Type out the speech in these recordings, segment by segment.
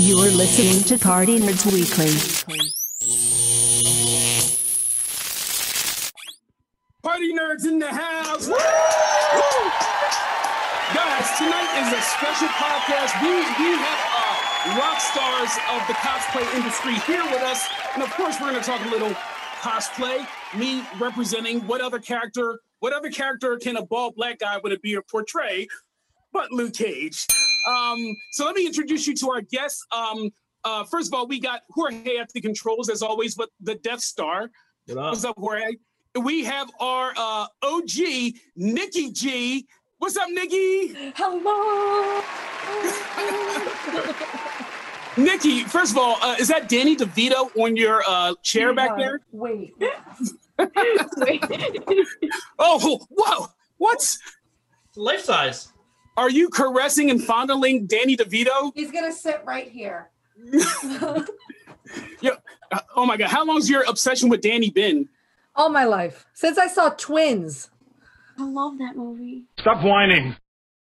You're listening to Party Nerds Weekly. Party Nerds in the house! Woo! Woo! Guys, tonight is a special podcast. We have rock stars of the cosplay industry here with us. And of course, we're going to talk a little cosplay, me representing what other character can a bald black guy with a beard portray but Luke Cage. So let me introduce you to our guests. First of all, we got Jorge at the controls, as always, with the Death Star. What's up, Jorge? We have our OG, Nikki G. What's up, Nikki? Hello. Nikki, first of all, is that Danny DeVito on your chair back there? Wait. Wait. Oh, whoa. What's? Life size. Are you caressing and fondling Danny DeVito? He's going to sit right here. Yo, oh, my God. How long's your obsession with Danny been? All my life. Since I saw Twins. I love that movie. Stop whining.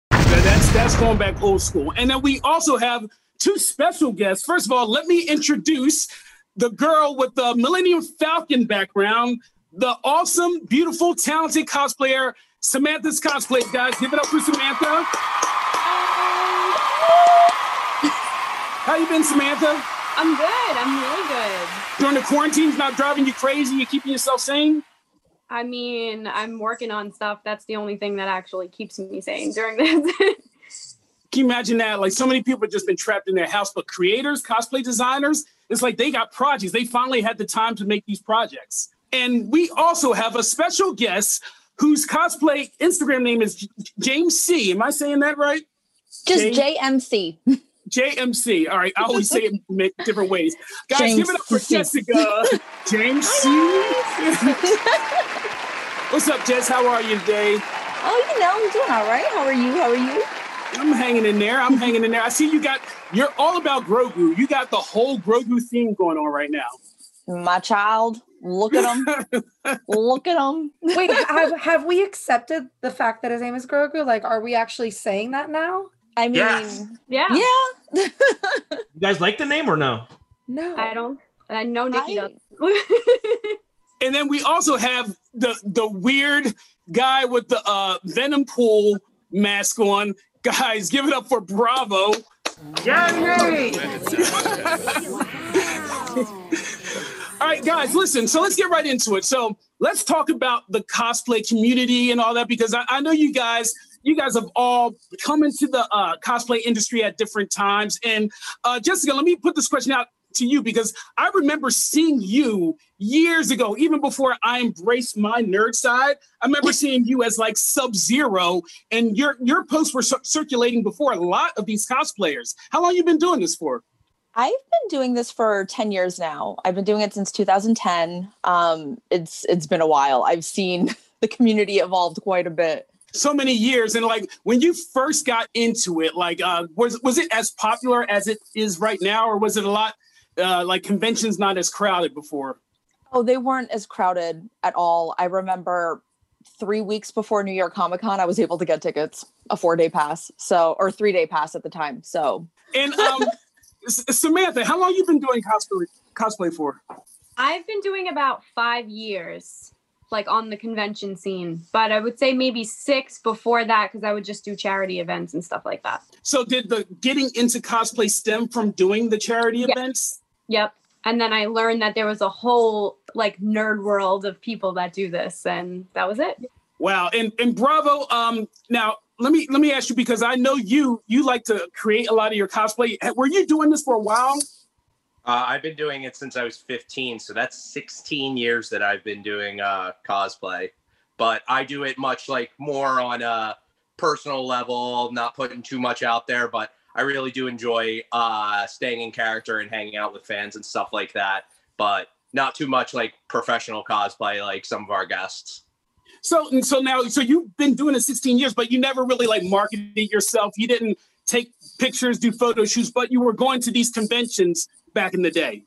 That's going back old school. And then we also have two special guests. First of all, let me introduce the girl with the Millennium Falcon background, the awesome, beautiful, talented cosplayer, Samantha's Cosplay. Guys, give it up for Samantha. How you been, Samantha? I'm good. I'm really good. During the quarantine's not driving you crazy? You're keeping yourself sane? I mean, I'm working on stuff. That's the only thing that actually keeps me sane during this. Can you imagine that? Like, so many people have just been trapped in their house, but creators, cosplay designers, it's like they got projects. They finally had the time to make these projects. And we also have a special guest whose cosplay Instagram name is James C. Am I saying that right? Just JMC. JMC. All right. I always say it different ways. Guys, James, give it up for Jessica. James C. What's up, Jess? How are you today? Oh, you know, I'm doing all right. How are you? How are you? I'm hanging in there. I see you got, you're all about Grogu. You got the whole Grogu theme going on right now. My child, look at him. Look at him. Wait, have we accepted the fact that his name is Grogu? Like, are we actually saying that now? I mean, yeah. You guys like the name or no? No. I don't. I know Nikki doesn't. And then we also have the weird guy with the Venom Pool mask on. Guys, give it up for Bravo. Yay! All right, guys, listen. So let's get right into it. So let's talk about the cosplay community and all that, because I know you guys have all come into the cosplay industry at different times. And Jessica, let me put this question out to you, because I remember seeing you years ago, even before I embraced my nerd side. I remember seeing you as like Sub-Zero, and your posts were circulating before a lot of these cosplayers. How long have you been doing this for? I've been doing this for 10 years now. I've been doing it since 2010. It's been a while. I've seen the community evolved quite a bit. So many years. And like, when you first got into it, like was it as popular as it is right now, or was it a lot like conventions not as crowded before? Oh, they weren't as crowded at all. I remember 3 weeks before New York Comic-Con, I was able to get tickets, a 4-day pass, or 3-day pass at the time. So, and Samantha, how long you been doing cosplay for? I've been doing about 5 years, like on the convention scene, but I would say maybe 6 before that, because I would just do charity events and stuff like that. So did the getting into cosplay stem from doing the charity events? Yep. And then I learned that there was a whole like nerd world of people that do this, and that was it. Wow. And Bravo, now let me ask you, because I know you like to create a lot of your cosplay. Were you doing this for a while? I've been doing it since I was 15, so that's 16 years that I've been doing cosplay. But I do it much like more on a personal level, not putting too much out there, but I really do enjoy staying in character and hanging out with fans and stuff like that, but not too much like professional cosplay like some of our guests. So you've been doing it 16 years, but you never really like marketed yourself. You didn't take pictures, do photo shoots, but you were going to these conventions back in the day.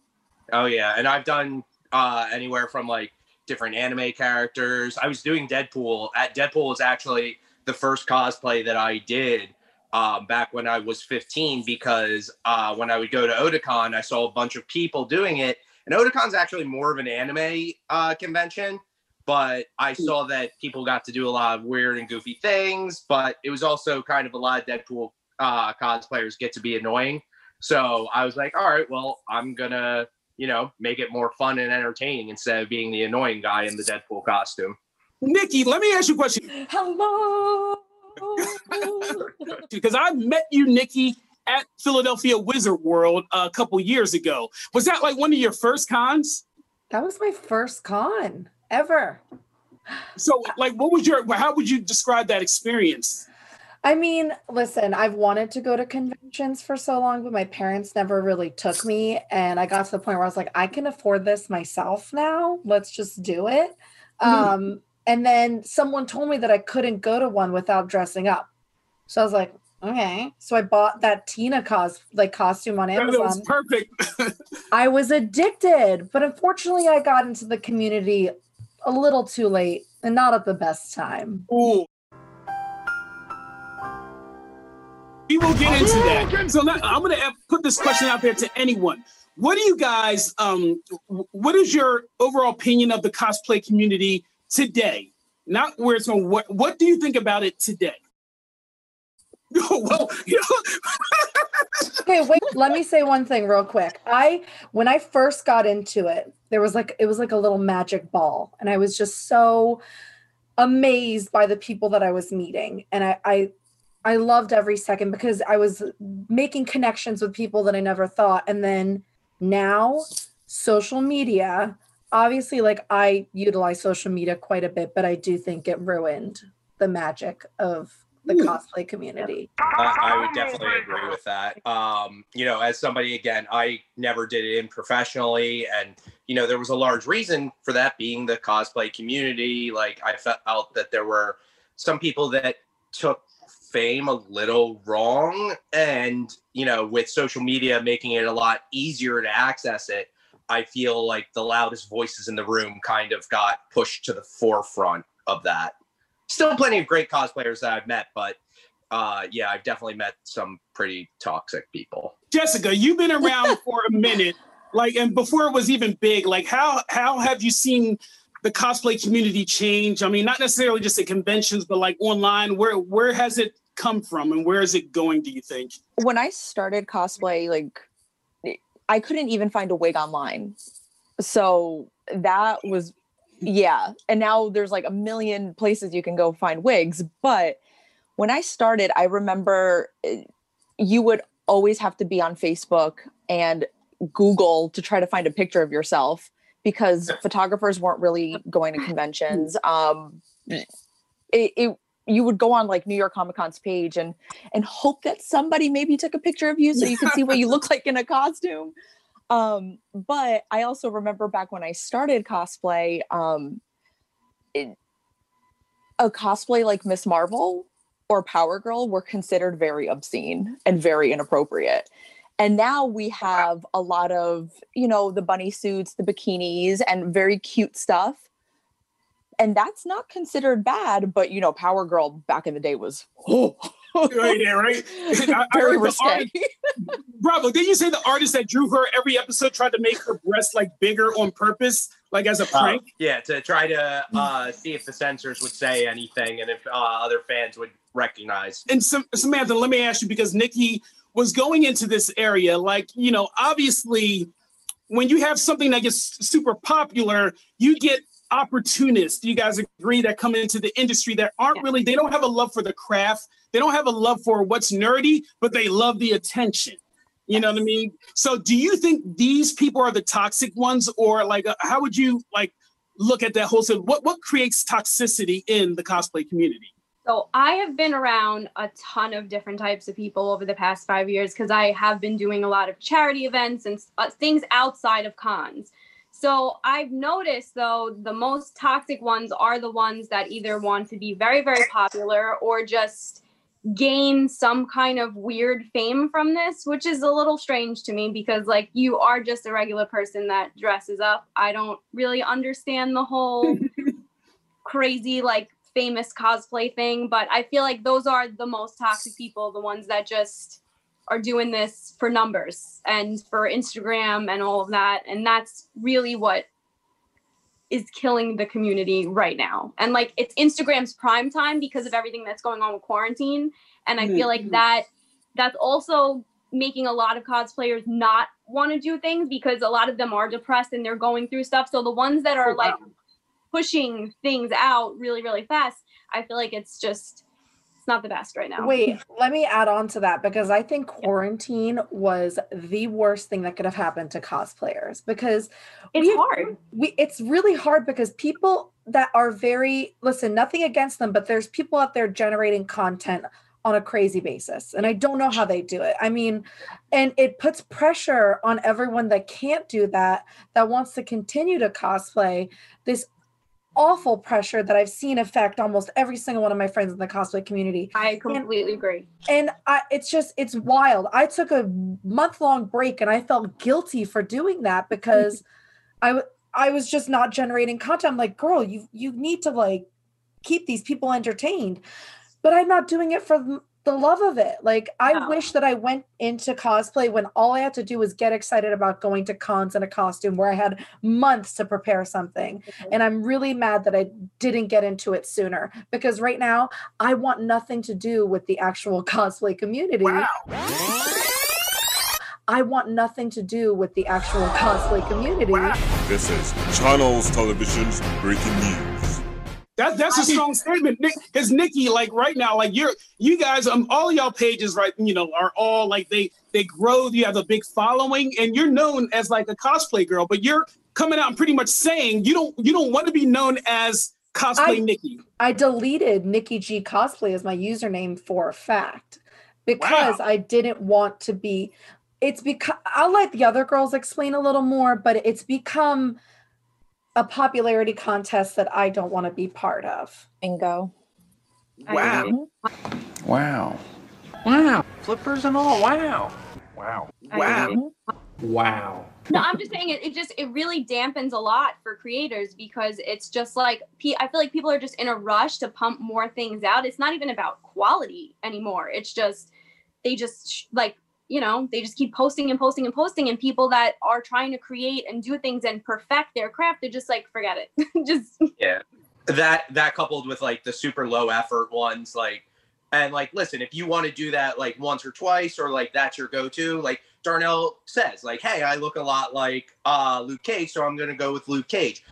Oh yeah, and I've done anywhere from like different anime characters. I was doing Deadpool. Deadpool was actually the first cosplay that I did, back when I was 15, because when I would go to Otakon, I saw a bunch of people doing it. And Otakon's actually more of an anime convention, but I saw that people got to do a lot of weird and goofy things, but it was also kind of a lot of Deadpool cosplayers get to be annoying. So I was like, all right, well, I'm going to, you know, make it more fun and entertaining instead of being the annoying guy in the Deadpool costume. Nikki, let me ask you a question. Hello. Because I met you, Nikki, at Philadelphia Wizard World a couple years ago. Was that like one of your first cons? That was my first con ever. So like, what was your, how would you describe that experience? I mean, listen, I've wanted to go to conventions for so long, but my parents never really took me. And I got to the point where I was like, I can afford this myself now. Let's just do it. And then someone told me that I couldn't go to one without dressing up. So I was like, okay. So I bought that Tina costume on Amazon. That was perfect. I was addicted, but unfortunately I got into the community a little too late and not at the best time. Ooh. We will get into that. So now, I'm going to put this question out there to anyone. What do you guys, what is your overall opinion of the cosplay community today? Not where it's going. What do you think about it today? Well, okay, wait, let me say one thing real quick. When I first got into it, it was like a little magic ball. And I was just so amazed by the people that I was meeting. And I loved every second because I was making connections with people that I never thought. And then now social media, obviously, like I utilize social media quite a bit, but I do think it ruined the magic of the cosplay community. I would definitely agree with that. You know, as somebody, again, I never did it in professionally. And, you know, there was a large reason for that being the cosplay community. Like I felt that there were some people that took fame a little wrong, and you know, with social media making it a lot easier to access it, I feel like the loudest voices in the room kind of got pushed to the forefront of that. Still plenty of great cosplayers that I've met, but yeah, I've definitely met some pretty toxic people. Jessica, you've been around for a minute, like, and before it was even big, like how have you seen the cosplay community change? I mean, not necessarily just at conventions, but like online, where has it come from and where is it going, do you think? When I started cosplay, like I couldn't even find a wig online. So that was, yeah. And now there's like a million places you can go find wigs. But when I started, I remember you would always have to be on Facebook and Google to try to find a picture of yourself, because photographers weren't really going to conventions. You would go on like New York Comic-Con's page and hope that somebody maybe took a picture of you so you could see what you look like in a costume. But I also remember back when I started cosplay, a cosplay like Miss Marvel or Power Girl were considered very obscene and very inappropriate. And now we have a lot of, you know, the bunny suits, the bikinis, and very cute stuff. And that's not considered bad, but, you know, Power Girl back in the day was, oh. Right, yeah, right? Very risque. Bravo, didn't you say the artist that drew her every episode tried to make her breasts, like, bigger on purpose, like as a prank? Yeah, to try to see if the censors would say anything and if other fans would recognize. And Samantha, let me ask you, because Nikki was going into this area, like, you know, obviously when you have something that gets super popular, you get opportunists, do you guys agree, that come into the industry that aren't really, they don't have a love for the craft, they don't have a love for what's nerdy, but they love the attention, you know what I mean? So do you think these people are the toxic ones, or like, how would you like look at that whole, so what creates toxicity in the cosplay community? So I have been around a ton of different types of people over the past 5 years because I have been doing a lot of charity events and things outside of cons. So I've noticed, though, the most toxic ones are the ones that either want to be very, very popular or just gain some kind of weird fame from this, which is a little strange to me because, like, you are just a regular person that dresses up. I don't really understand the whole crazy, like, famous cosplay thing, but I feel like those are the most toxic people, the ones that just are doing this for numbers and for Instagram and all of that. And that's really what is killing the community right now. And like, it's Instagram's prime time because of everything that's going on with quarantine. And I feel like that's also making a lot of cosplayers not want to do things because a lot of them are depressed and they're going through stuff. So the ones that are like pushing things out really, really fast, I feel like it's just, it's not the best right now. Wait, let me add on to that, because I think quarantine was the worst thing that could have happened to cosplayers, because it's hard. It's really hard because people that are very, listen, nothing against them, but there's people out there generating content on a crazy basis. And I don't know how they do it. I mean, and it puts pressure on everyone that can't do that, that wants to continue to cosplay, this awful pressure that I've seen affect almost every single one of my friends in the cosplay community. I completely agree. And it's just, it's wild. I took a month-long break and I felt guilty for doing that because I was just not generating content. I'm like, girl, you need to like keep these people entertained. But I'm not doing it for the love of it. Like, I wish that I went into cosplay when all I had to do was get excited about going to cons in a costume where I had months to prepare something. Mm-hmm. And I'm really mad that I didn't get into it sooner, because right now I want nothing to do with the actual cosplay community. Wow. I want nothing to do with the actual cosplay community. Wow. This is Channels Television's Breaking News. That's a strong statement, Nick. Because Nikki, like right now, like you guys, all y'all pages, right? You know, are all like they grow. You have a big following, and you're known as like a cosplay girl. But you're coming out and pretty much saying you don't want to be known as cosplay Nikki. I deleted Nikki G Cosplay as my username for a fact because I didn't want to be. It's because I'll let the other girls explain a little more, but it's become a popularity contest that I don't want to be part of. Bingo. Wow. Wow. Wow. Flippers and all. Wow. Wow. Wow. Wow. No, I'm just saying it really dampens a lot for creators, because it's just like, I feel like people are just in a rush to pump more things out. It's not even about quality anymore. It's just, they just like, you know, they just keep posting and posting and posting, and people that are trying to create and do things and perfect their craft, they're just like, forget it. Just yeah. That coupled with like the super low effort ones, like, and like, listen, if you want to do that like once or twice, or like that's your go-to, like Darnell says, like, hey, I look a lot like Luke Cage, so I'm gonna go with Luke Cage.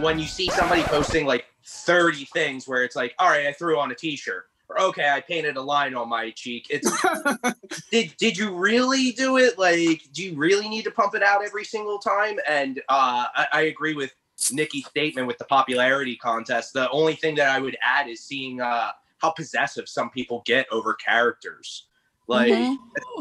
When you see somebody posting like 30 things where it's like, all right, I threw on a t-shirt, or okay, I painted a line on my cheek, it's did you really do it? Like, do you really need to pump it out every single time? And I agree with Nikki's statement with the popularity contest. The only thing that I would add is seeing how possessive some people get over characters. Like,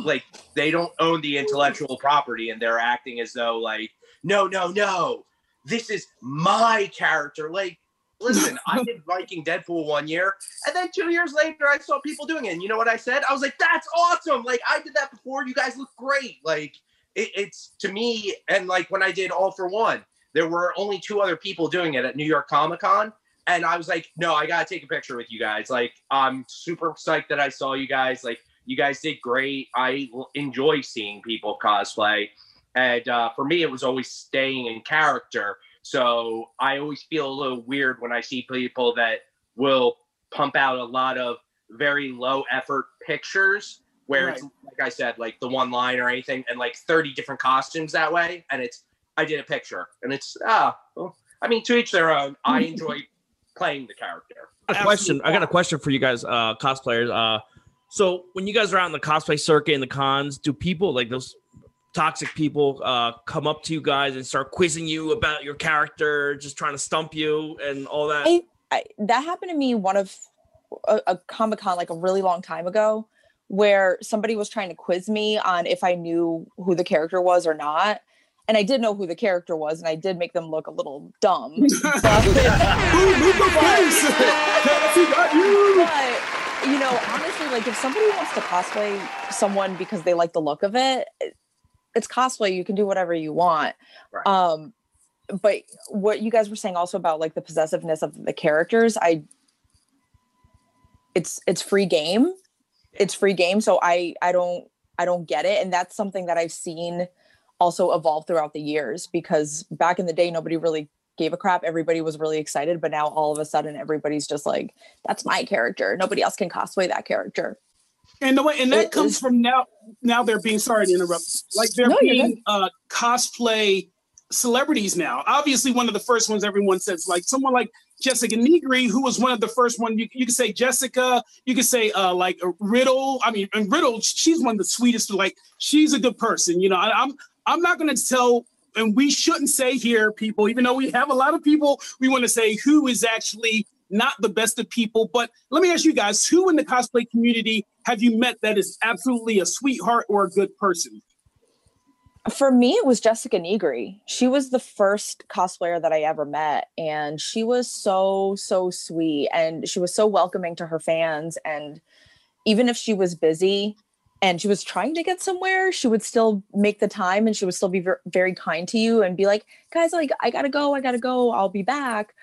like they don't own the intellectual property and they're acting as though like, no. This is my character. Like, listen, I did Viking Deadpool one year, and then 2 years later, I saw people doing it. And you know what I said? I was like, that's awesome. Like, I did that before. You guys look great. Like, it's to me, and like when I did All for One, there were only 2 other people doing it at New York Comic-Con. And I was like, no, I got to take a picture with you guys. Like, I'm super psyched that I saw you guys. Like, you guys did great. I enjoy seeing people cosplay. And for me, it was always staying in character. So I always feel a little weird when I see people that will pump out a lot of very low effort pictures where it's, like I said, like the one line or anything, and like 30 different costumes that way. And it's, I did a picture, and it's, well, I mean, to each their own. I enjoy playing the character. I got a question for you guys, cosplayers. So when you guys are out in the cosplay circuit and the cons, do people like those toxic people come up to you guys and start quizzing you about your character, just trying to stump you and all that? That happened to me one of a Comic-Con like a really long time ago, where somebody was trying to quiz me on if I knew who the character was or not. And I did know who the character was, and I did make them look a little dumb. But, you know, honestly, like, if somebody wants to cosplay someone because they like the look of it, it's cosplay. You can do whatever you want. Right. But what you guys were saying also about, like, the possessiveness of the characters, it's free game. It's free game. So I don't get it. And that's something that I've seen also evolved throughout the years, because back in the day, nobody really gave a crap. Everybody was really excited, but now all of a sudden everybody's just like, that's my character. Nobody else can cosplay that character. And the way, and that it comes from now they're being, sorry to interrupt, like they're being cosplay celebrities now. Obviously one of the first ones everyone says, like someone like Jessica Nigri, who was one of the first one, you could say Jessica, you could say like Riddle. I mean, and Riddle, she's one of the sweetest, like she's a good person. You know, I'm not going to tell, and we shouldn't say here, people, even though we have a lot of people, we want to say who is actually not the best of people. But let me ask you guys, who in the cosplay community have you met that is absolutely a sweetheart or a good person? For me, it was Jessica Nigri. She was the first cosplayer that I ever met. And she was so, so sweet. And she was so welcoming to her fans. And even if she was busy, and she was trying to get somewhere, she would still make the time, and she would still be very kind to you and be like, guys, like, I gotta go, I'll be back.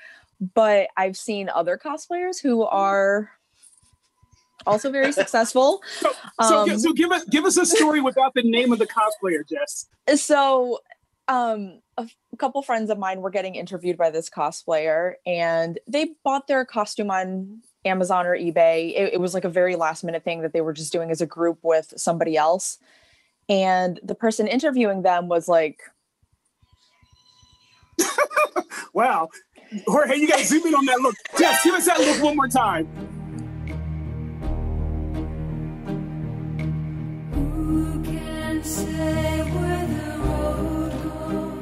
But I've seen other cosplayers who are also very successful. So give us a story without the name of the cosplayer, Jess. So a couple friends of mine were getting interviewed by this cosplayer, and they bought their costume on Amazon or eBay. It was like a very last minute thing that they were just doing as a group with somebody else. And the person interviewing them was like, wow. Jorge, you gotta zoom in on that look. Jess, give us that look one more time. Who can say where the road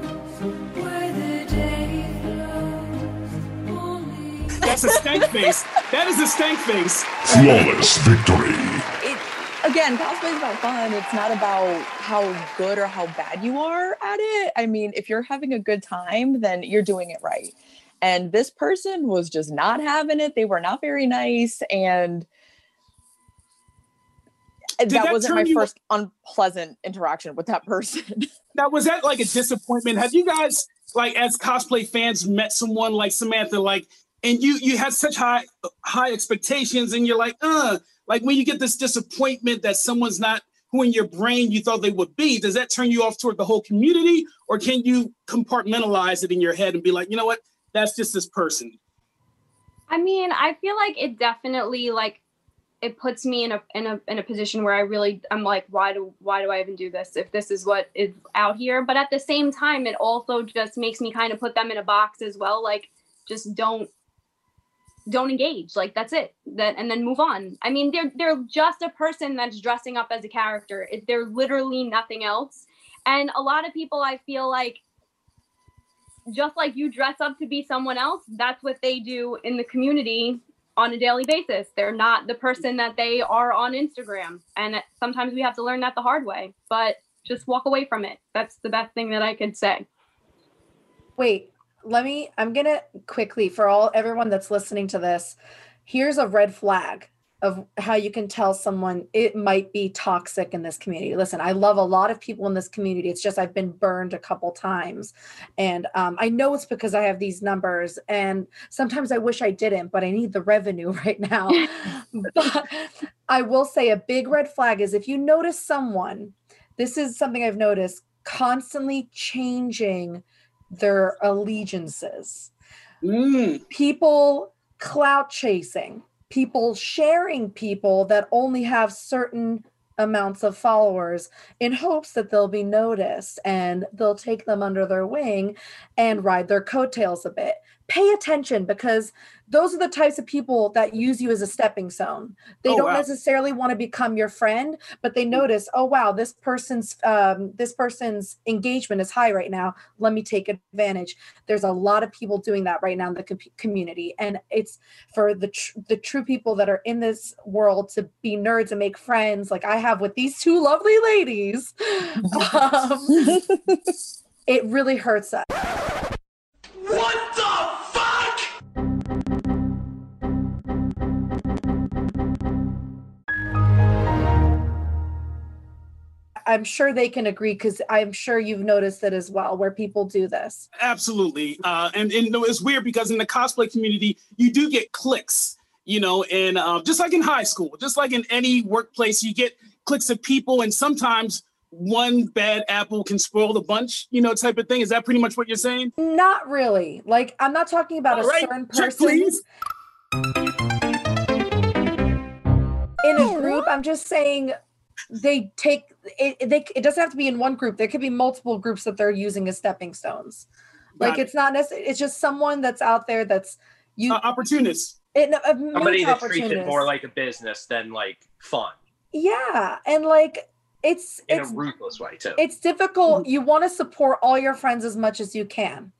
goes, where the day flows, only... That's a stank face. That is a stank face. Flawless victory. Again, cosplay is about fun. It's not about how good or how bad you are at it. I mean, if you're having a good time, then you're doing it right. And this person was just not having it. They were not very nice. And that wasn't my first unpleasant interaction with that person. Now, was that like a disappointment? Have you guys, like, as cosplay fans, met someone like Samantha, like, and you had such high expectations, and you're like, like when you get this disappointment that someone's not who in your brain you thought they would be, does that turn you off toward the whole community, or can you compartmentalize it in your head and be like, you know what, that's just this person? I mean, I feel like it definitely, like, it puts me in a position where I really, I'm like, why do I even do this if this is what is out here? But at the same time, it also just makes me kind of put them in a box as well, like, just don't engage, like, that's it, that, and then move on. I mean, they're just a person that's dressing up as a character. They're literally nothing else. And a lot of people, I feel like, just like you dress up to be someone else, that's what they do in the community on a daily basis. They're not the person that they are on Instagram. And sometimes we have to learn that the hard way, but just walk away from it. That's the best thing that I could say. Wait. I'm gonna quickly, for everyone that's listening to this, here's a red flag of how you can tell someone it might be toxic in this community. Listen, I love a lot of people in this community. It's just I've been burned a couple times. And I know it's because I have these numbers, and sometimes I wish I didn't, but I need the revenue right now. But I will say a big red flag is if you notice someone, this is something I've noticed, constantly changing their allegiances. People clout chasing, people sharing people that only have certain amounts of followers in hopes that they'll be noticed and they'll take them under their wing and ride their coattails a bit. Pay attention, because those are the types of people that use you as a stepping stone. They don't necessarily want to become your friend, but they notice, oh wow, this person's engagement is high right now. Let me take advantage. There's a lot of people doing that right now in the community, and it's for the true people that are in this world to be nerds and make friends, like I have with these two lovely ladies. it really hurts us. What the fuck? I'm sure they can agree, because I'm sure you've noticed it as well, where people do this. Absolutely. And it's weird because in the cosplay community, you do get cliques. You know, and just like in high school, just like in any workplace, you get cliques of people, and sometimes one bad apple can spoil the bunch, you know, type of thing. Is that pretty much what you're saying? Not really. Like, I'm not talking about certain person. Please. In a group, I'm just saying they take it. It doesn't have to be in one group. There could be multiple groups that they're using as stepping stones. Like, it's not necessarily, it's just someone that's out there that's opportunist. Somebody that treats it more like a business than like fun. Yeah, and like it's a ruthless way too. It's difficult. You want to support all your friends as much as you can,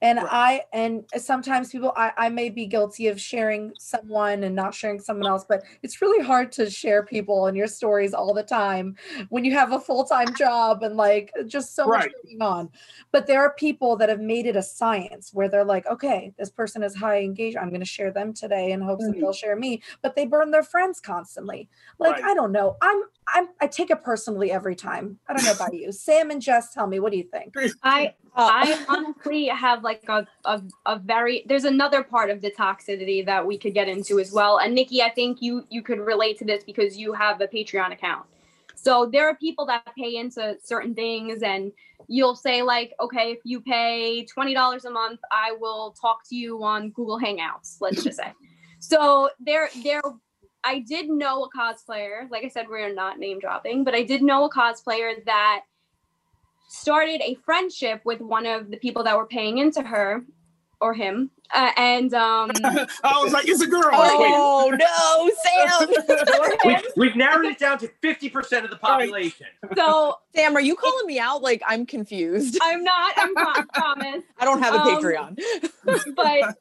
and right. And sometimes people I may be guilty of sharing someone and not sharing someone else, but it's really hard to share people and your stories all the time when you have a full-time job and like just so right. much going on. But there are people that have made it a science where they're like, okay, this person is high engaged, I'm going to share them today in hopes that they'll share me, but they burn their friends constantly. Like, right. I don't know. I take it personally every time. I don't know about you. Sam and Jess, tell me, what do you think? I honestly have like a very, there's another part of the toxicity that we could get into as well. And Nikki, I think you could relate to this because you have a Patreon account. So there are people that pay into certain things, and you'll say like, okay, if you pay $20 a month, I will talk to you on Google Hangouts, let's just say. So I did know a cosplayer, like I said, we're not name dropping, but I did know a cosplayer that started a friendship with one of the people that were paying into her or him. I was like, it's a girl. Oh, no, Sam. We've narrowed it down to 50% of the population. So, Sam, are you calling me out? Like, I'm confused. I'm not. I'm not, I promise. I don't have a Patreon. But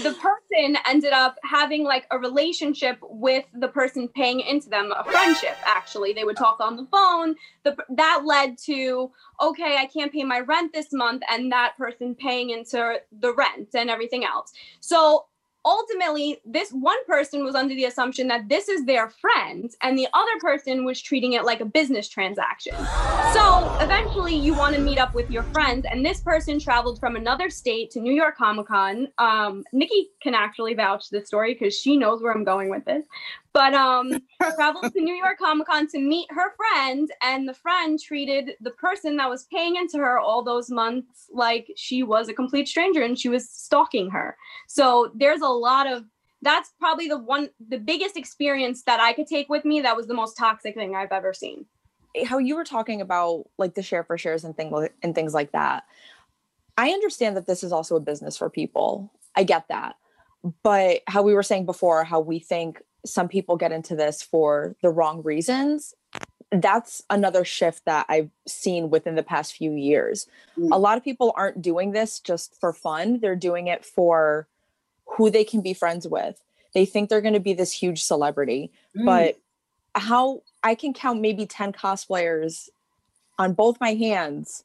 the person ended up having like a relationship with the person paying into them, a friendship, actually. They would talk on the phone. That led to, okay, I can't pay my rent this month, and that person paying into the rent and everything else. So ultimately, this one person was under the assumption that this is their friend, and the other person was treating it like a business transaction. So eventually you want to meet up with your friends, and this person traveled from another state to New York Comic-Con. Nikki can actually vouch this story because she knows where I'm going with this. But traveled to New York Comic-Con to meet her friend, and the friend treated the person that was paying into her all those months like she was a complete stranger and she was stalking her. So there's a lot of, that's probably the biggest experience that I could take with me that was the most toxic thing I've ever seen. How you were talking about like the share for shares and things like that. I understand that this is also a business for people. I get that. But how we were saying before, how we think some people get into this for the wrong reasons. That's another shift that I've seen within the past few years. A lot of people aren't doing this just for fun. They're doing it for who they can be friends with. They think they're going to be this huge celebrity, but how I can count maybe 10 cosplayers on both my hands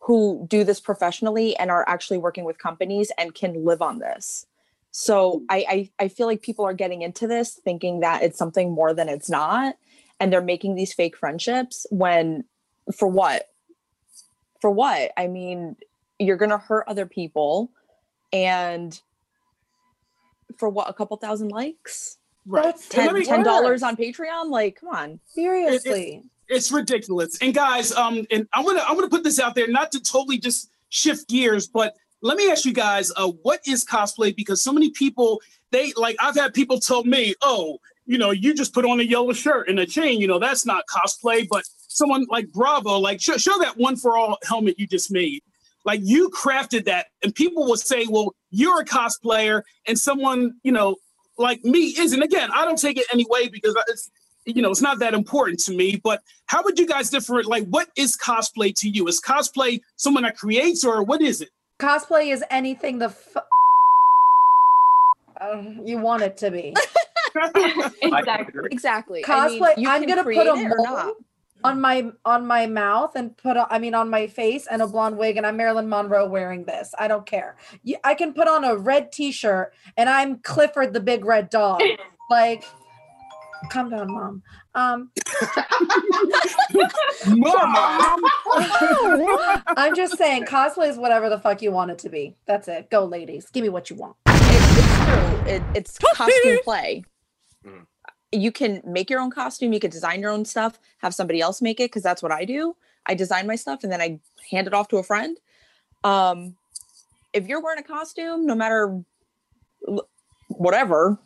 who do this professionally and are actually working with companies and can live on this. So I feel like people are getting into this thinking that it's something more than it's not. And they're making these fake friendships when, for what? For what? I mean, you're going to hurt other people. And for what? A couple thousand likes? Right. That's $10 on Patreon? Like, come on. Seriously. It's ridiculous. And guys, and I'm gonna put this out there, not to totally just shift gears, but let me ask you guys, what is cosplay? Because so many people, I've had people tell me, oh, you know, you just put on a yellow shirt and a chain, you know, that's not cosplay. But someone like Bravo, like show that One For All helmet you just made. Like, you crafted that, and people will say, well, you're a cosplayer, and someone, you know, like me isn't. Again, I don't take it anyway because it's, you know, it's not that important to me, but how would you guys differ? Like, what is cosplay to you? Is cosplay someone that creates, or what is it? Cosplay is anything you want it to be. Exactly. Cosplay. I mean, I'm gonna put a mold. on my mouth and on my face and a blonde wig, and I'm Marilyn Monroe wearing this. I don't care. I can put on a red t-shirt and I'm Clifford the Big Red Dog. Like, calm down, Mom. Mom. I'm just saying, cosplay is whatever the fuck you want it to be. That's it. Go, ladies. Give me what you want. It's true. It's costume play. You can make your own costume. You can design your own stuff, have somebody else make it. 'Cause that's what I do. I design my stuff and then I hand it off to a friend. If you're wearing a costume, no matter whatever,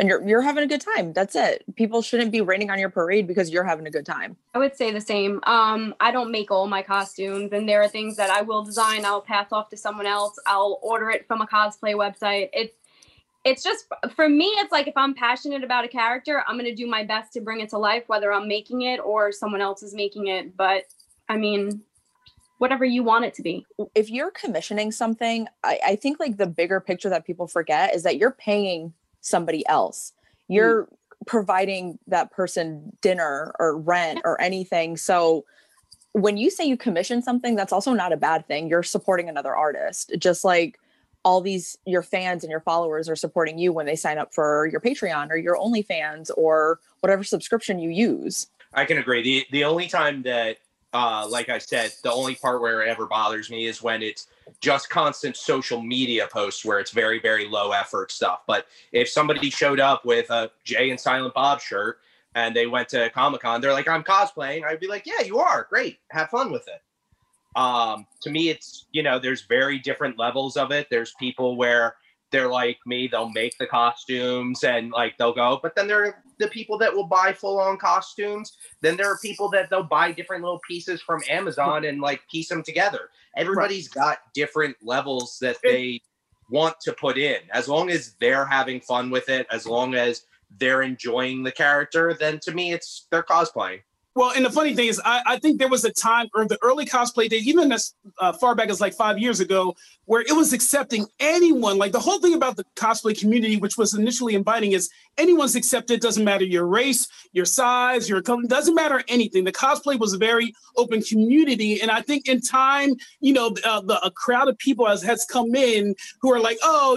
and you're having a good time, that's it. People shouldn't be raining on your parade because you're having a good time. I would say the same. I don't make all my costumes, and there are things that I will design. I'll pass off to someone else. I'll order it from a cosplay website. It's just, for me, it's like, if I'm passionate about a character, I'm going to do my best to bring it to life, whether I'm making it or someone else is making it. But I mean, whatever you want it to be. If you're commissioning something, I think like the bigger picture that people forget is that you're paying somebody else. You're providing that person dinner or rent or anything. So when you say you commission something, that's also not a bad thing. You're supporting another artist. Just like, all these, your fans and your followers are supporting you when they sign up for your Patreon or your OnlyFans or whatever subscription you use. I can agree. The only time that, like I said, the only part where it ever bothers me is when it's just constant social media posts where it's very, very low effort stuff. But if somebody showed up with a Jay and Silent Bob shirt and they went to Comic-Con, they're like, I'm cosplaying. I'd be like, yeah, you are. Great. Have fun with it. To me, it's, there's very different levels of it. There's people where they're like me, they'll make the costumes and like they'll go, but then there are the people that will buy full-on costumes. Then there are people that they'll buy different little pieces from Amazon and like piece them together. Everybody's got different levels that they want to put in. As long as they're having fun with it, as long as they're enjoying the character, then to me, it's they're cosplaying. Well, and the funny thing is, I think there was a time, or the early cosplay days, even as far back as like 5 years ago, where it was accepting anyone. Like, the whole thing about the cosplay community, which was initially inviting, is anyone's accepted. Doesn't matter your race, your size, your color, doesn't matter anything. The cosplay was a very open community. And I think in time, a crowd of people has come in who are like, we're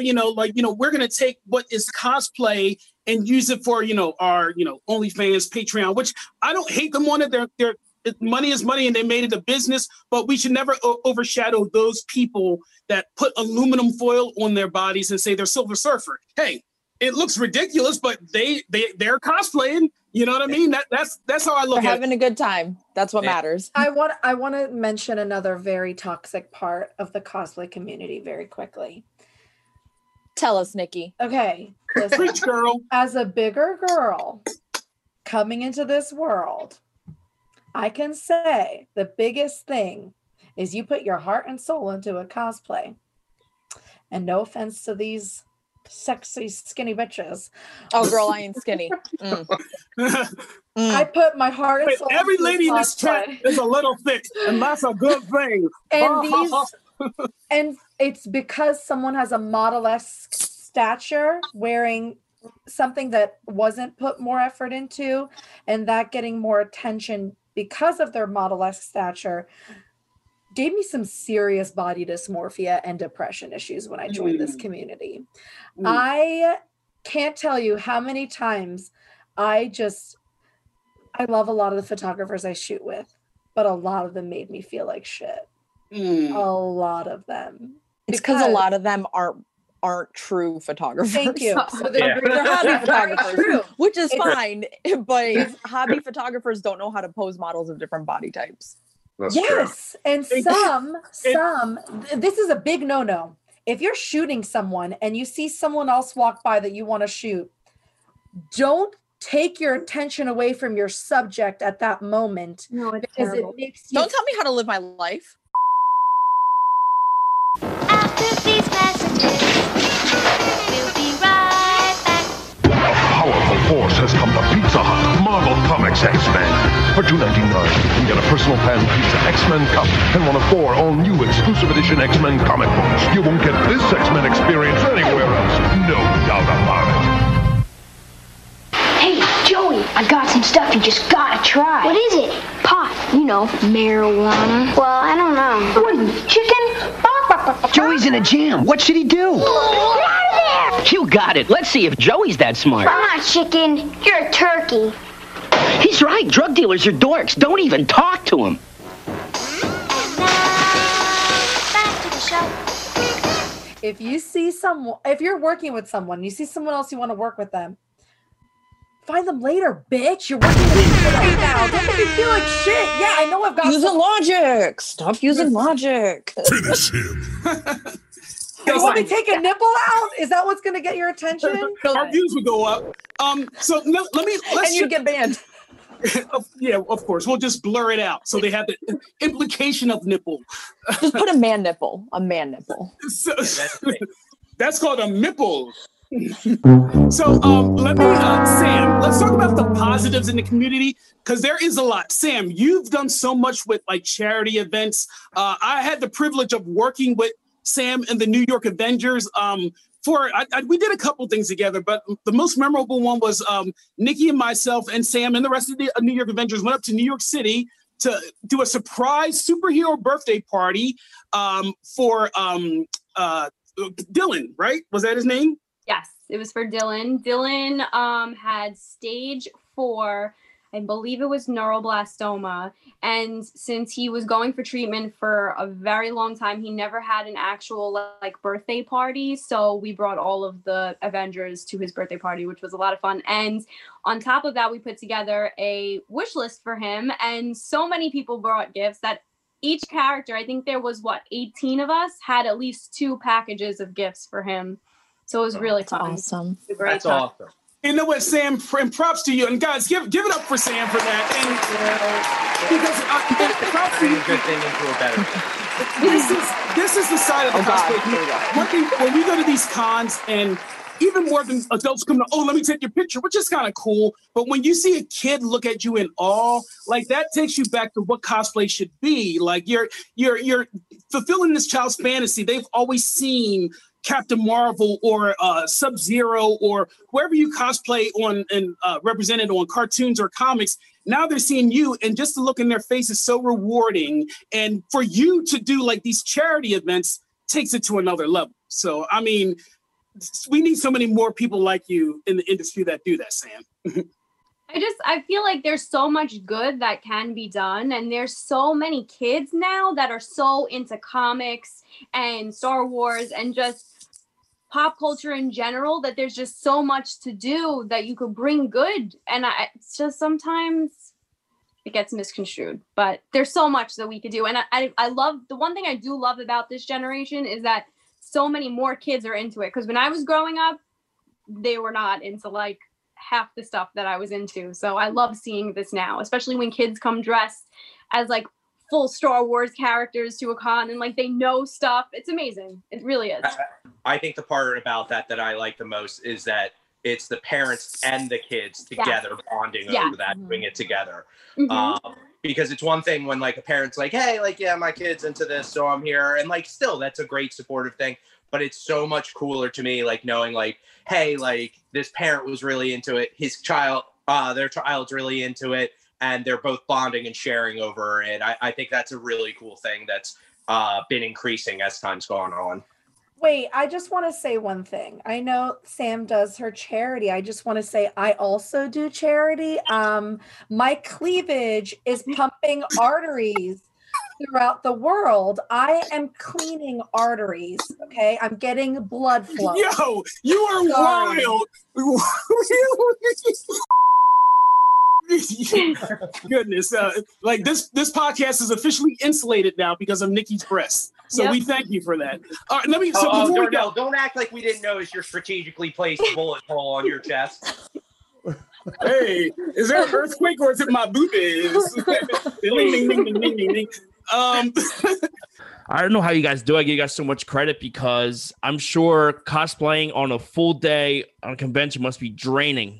going to take what is cosplay and use it for, our, OnlyFans, Patreon, which I don't hate them on it. They're money is money and they made it a business, but we should never overshadow those people that put aluminum foil on their bodies and say they're Silver Surfer. Hey, it looks ridiculous, but they're cosplaying. You know what I mean? That's how I look at it. They're having a good time. That's what matters. I want to mention another very toxic part of the cosplay community very quickly. Tell us, Nikki. Okay. Listen, girl. As a bigger girl coming into this world, I can say the biggest thing is you put your heart and soul into a cosplay. And no offense to these sexy, skinny bitches. Oh, girl, I ain't skinny. I put my heart and soul every into lady in this chat is a little thick, and that's a good thing. And and it's because someone has a model-esque stature wearing something that wasn't put more effort into, and that getting more attention because of their model-esque stature gave me some serious body dysmorphia and depression issues when I joined this community. I can't tell you how many times I love a lot of the photographers I shoot with, but a lot of them made me feel like shit. A lot of them. It's because a lot of them aren't true photographers. Thank you. So they're hobby photographers, which is fine. But hobby photographers don't know how to pose models of different body types. That's yes. True. And some. This is a big no-no. If you're shooting someone and you see someone else walk by that you want to shoot, don't take your attention away from your subject at that moment. No, it's terrible. It makes you... Don't tell me how to live my life. After these messages, we'll be right back. A powerful force has come to Pizza Hut, Marvel Comics X-Men. For $2.99, you get a personal pan pizza, X-Men cup, and one of four all-new exclusive edition X-Men comic books. You won't get this X-Men experience anywhere else. No doubt about it. Hey, Joey! Joey, I got some stuff you just gotta try. What is it? Pot. You know, marijuana. Well, I don't know. What are you, chicken? Joey's in a jam. What should he do? Get out of there! You got it. Let's see if Joey's that smart. I'm not chicken. You're a turkey. He's right. Drug dealers are dorks. Don't even talk to him. If you see someone, if you're working with someone, you see someone else you want to work with them, find them later, bitch. You're working with people right now. Don't make me feel like shit. Yeah, I know I've got using logic. Stop using logic. Finish him. You want me to take a nipple out? Is that what's going to get your attention? Our views would go up. So no, let's and you get banned. Yeah, of course. We'll just blur it out so they have the implication of nipple. Just put a man nipple. A man nipple. So, that's called a mipple. So let me, Sam, let's talk about the positives in the community because there is a lot. Sam, you've done so much with like charity events. I had the privilege of working with Sam and the New York Avengers. We did a couple things together, but the most memorable one was Nikki and myself and Sam and the rest of the New York Avengers went up to New York City to do a surprise superhero birthday party for Dylan, right? Was that his name? Yes, it was for Dylan. Dylan had stage 4, I believe it was neuroblastoma. And since he was going for treatment for a very long time, he never had an actual like birthday party. So we brought all of the Avengers to his birthday party, which was a lot of fun. And on top of that, we put together a wish list for him. And so many people brought gifts that each character, I think there was 18 of us, had at least 2 packages of gifts for him. So it was really fun. Awesome. That's awesome. You know what, Sam, and props to you. And guys, give it up for Sam for that. And because props to you. Good thing into a better thing. This is the side of the cosplay community. One thing, when we go to these cons and even more than adults come to, oh, let me take your picture, which is kind of cool. But when you see a kid look at you in awe, like that takes you back to what cosplay should be. Like you're fulfilling this child's fantasy. They've always seen Captain Marvel or Sub-Zero or whoever you cosplay on and represented on cartoons or comics. Now they're seeing you, and just the look in their face is so rewarding. And for you to do like these charity events takes it to another level. So, I mean, we need so many more people like you in the industry that do that, Sam. I feel like there's so much good that can be done. And there's so many kids now that are so into comics and Star Wars and just pop culture in general, that there's just so much to do that you could bring good. And it's just sometimes it gets misconstrued, but there's so much that we could do. And I love, the one thing I do love about this generation is that so many more kids are into it. Because when I was growing up, they were not into like half the stuff that I was into. So I love seeing this now, especially when kids come dressed as like full Star Wars characters to a con and like they know stuff. It's amazing. It really is. I think the part about that I like the most is that it's the parents and the kids together bonding over that, doing it together. Mm-hmm. Because it's one thing when like a parent's like, hey, like, yeah, my kid's into this, so I'm here. And like, still, that's a great supportive thing. But it's so much cooler to me, like knowing like, hey, like this parent was really into it. His child, their child's really into it. And they're both bonding and sharing over it. I think that's a really cool thing that's been increasing as time's gone on. Wait, I just want to say one thing. I know Sam does her charity. I just want to say I also do charity. My cleavage is pumping arteries throughout the world. I am cleaning arteries, okay? I'm getting blood flow. Yo, you are wild. Goodness, like this podcast is officially insulated now because of Nikki's breasts. So we thank you for that. All right, let me. So before we go, don't act like we didn't notice your strategically placed bullet hole on your chest. Hey, is there an earthquake or is it my boobies? Ding, ding, ding, ding, ding, ding. I don't know how you guys do. I give you guys so much credit because I'm sure cosplaying on a full day on a convention must be draining.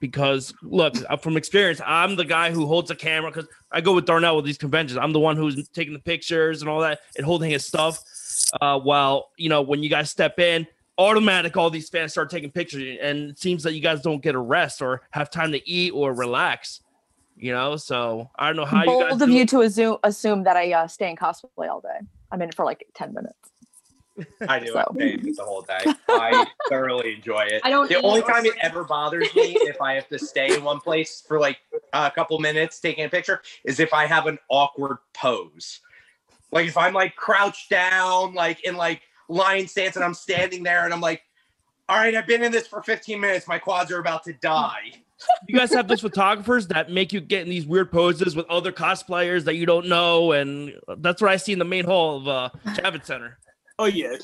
Because look, from experience, I'm the guy who holds a camera because I go with Darnell with these conventions. I'm the one who's taking the pictures and all that and holding his stuff. While, you know, when you guys step in, automatic, all these fans start taking pictures, and it seems that you guys don't get a rest or have time to eat or relax, you know? So I don't know how bold you guys of you to assume that I stay in cosplay all day. I'm in for like 10 minutes. I do it the whole day. I thoroughly enjoy it. The only time it ever bothers me if I have to stay in one place for like a couple minutes taking a picture is if I have an awkward pose. Like if I'm like crouched down, like in like lion stance, and I'm standing there and I'm like, all right, I've been in this for 15 minutes. My quads are about to die. You guys have those photographers that make you get in these weird poses with other cosplayers that you don't know. And that's what I see in the main hall of Javits Center. Oh yeah.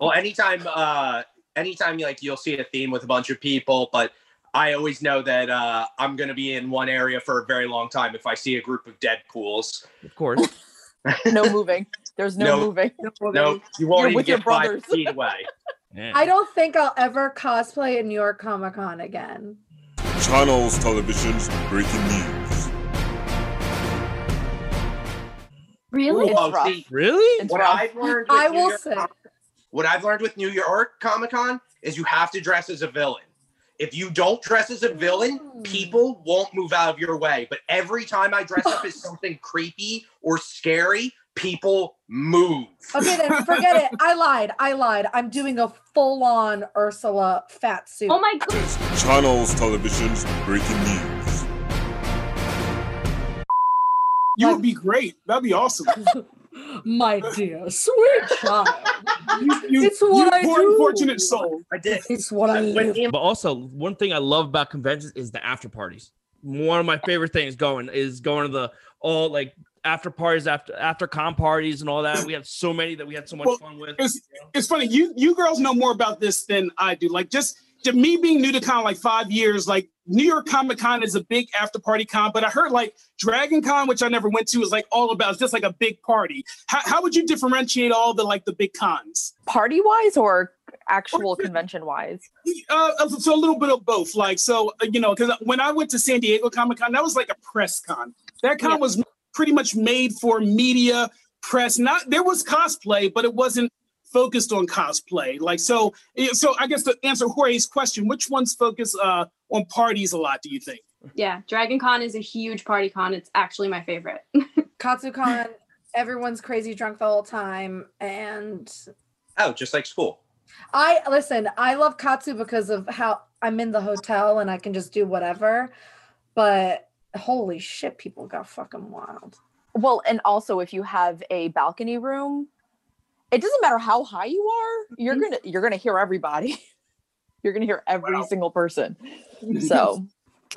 Well, anytime you like, you'll see a theme with a bunch of people, but I always know that I'm going to be in one area for a very long time if I see a group of Deadpools. Of course. No moving. There's no moving. No, you won't even get 5 feet away. Yeah. I don't think I'll ever cosplay at New York Comic-Con again. Channels Television's breaking news. Really? Really? What I've learned with New York Comic-Con is you have to dress as a villain. If you don't dress as a villain, people won't move out of your way. But every time I dress up as something creepy or scary, people move. Okay, then forget it. I lied. I'm doing a full-on Ursula fat suit. Oh my goodness. Channels Television's breaking news. You would be great. That'd be awesome. My dear, sweet child. It's what I do. Poor unfortunate soul. I did. It's what I do. But also, one thing I love about conventions is the after parties. One of my favorite things is going to the all like after parties, after con parties and all that. We have so many that we had so much fun with. It's funny. You girls know more about this than I do. Like just to me being new to con like 5 years, like New York Comic Con is a big after party con, but I heard like Dragon Con, which I never went to, is like all about, it's just like a big party. How would you differentiate all the big cons? Party wise or actual convention wise? So a little bit of both. Like, so, you know, because when I went to San Diego Comic Con, that was like a press con. That con was pretty much made for media press. There was cosplay, but it wasn't focused on cosplay. Like, so I guess to answer Jorge's question, which ones focus on parties a lot, do you think? Yeah, Dragon Con is a huge party con. It's actually my favorite. Katsucon, everyone's crazy drunk the whole time, and... Oh, just like school. I love Katsu because of how I'm in the hotel and I can just do whatever, but holy shit, people got fucking wild. Well, and also if you have a balcony room, it doesn't matter how high you are, you're gonna hear everybody. You're gonna hear every single person. So,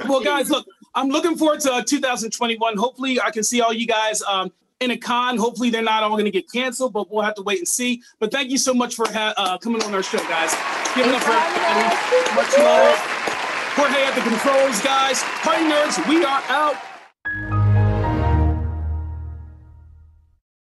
well, guys, look, I'm looking forward to 2021. Hopefully, I can see all you guys in a con. Hopefully, they're not all gonna get canceled, but we'll have to wait and see. But thank you so much for coming on our show, guys. Give it up for everybody. Much love. Jorge at the controls, guys. Party nerds, we are out.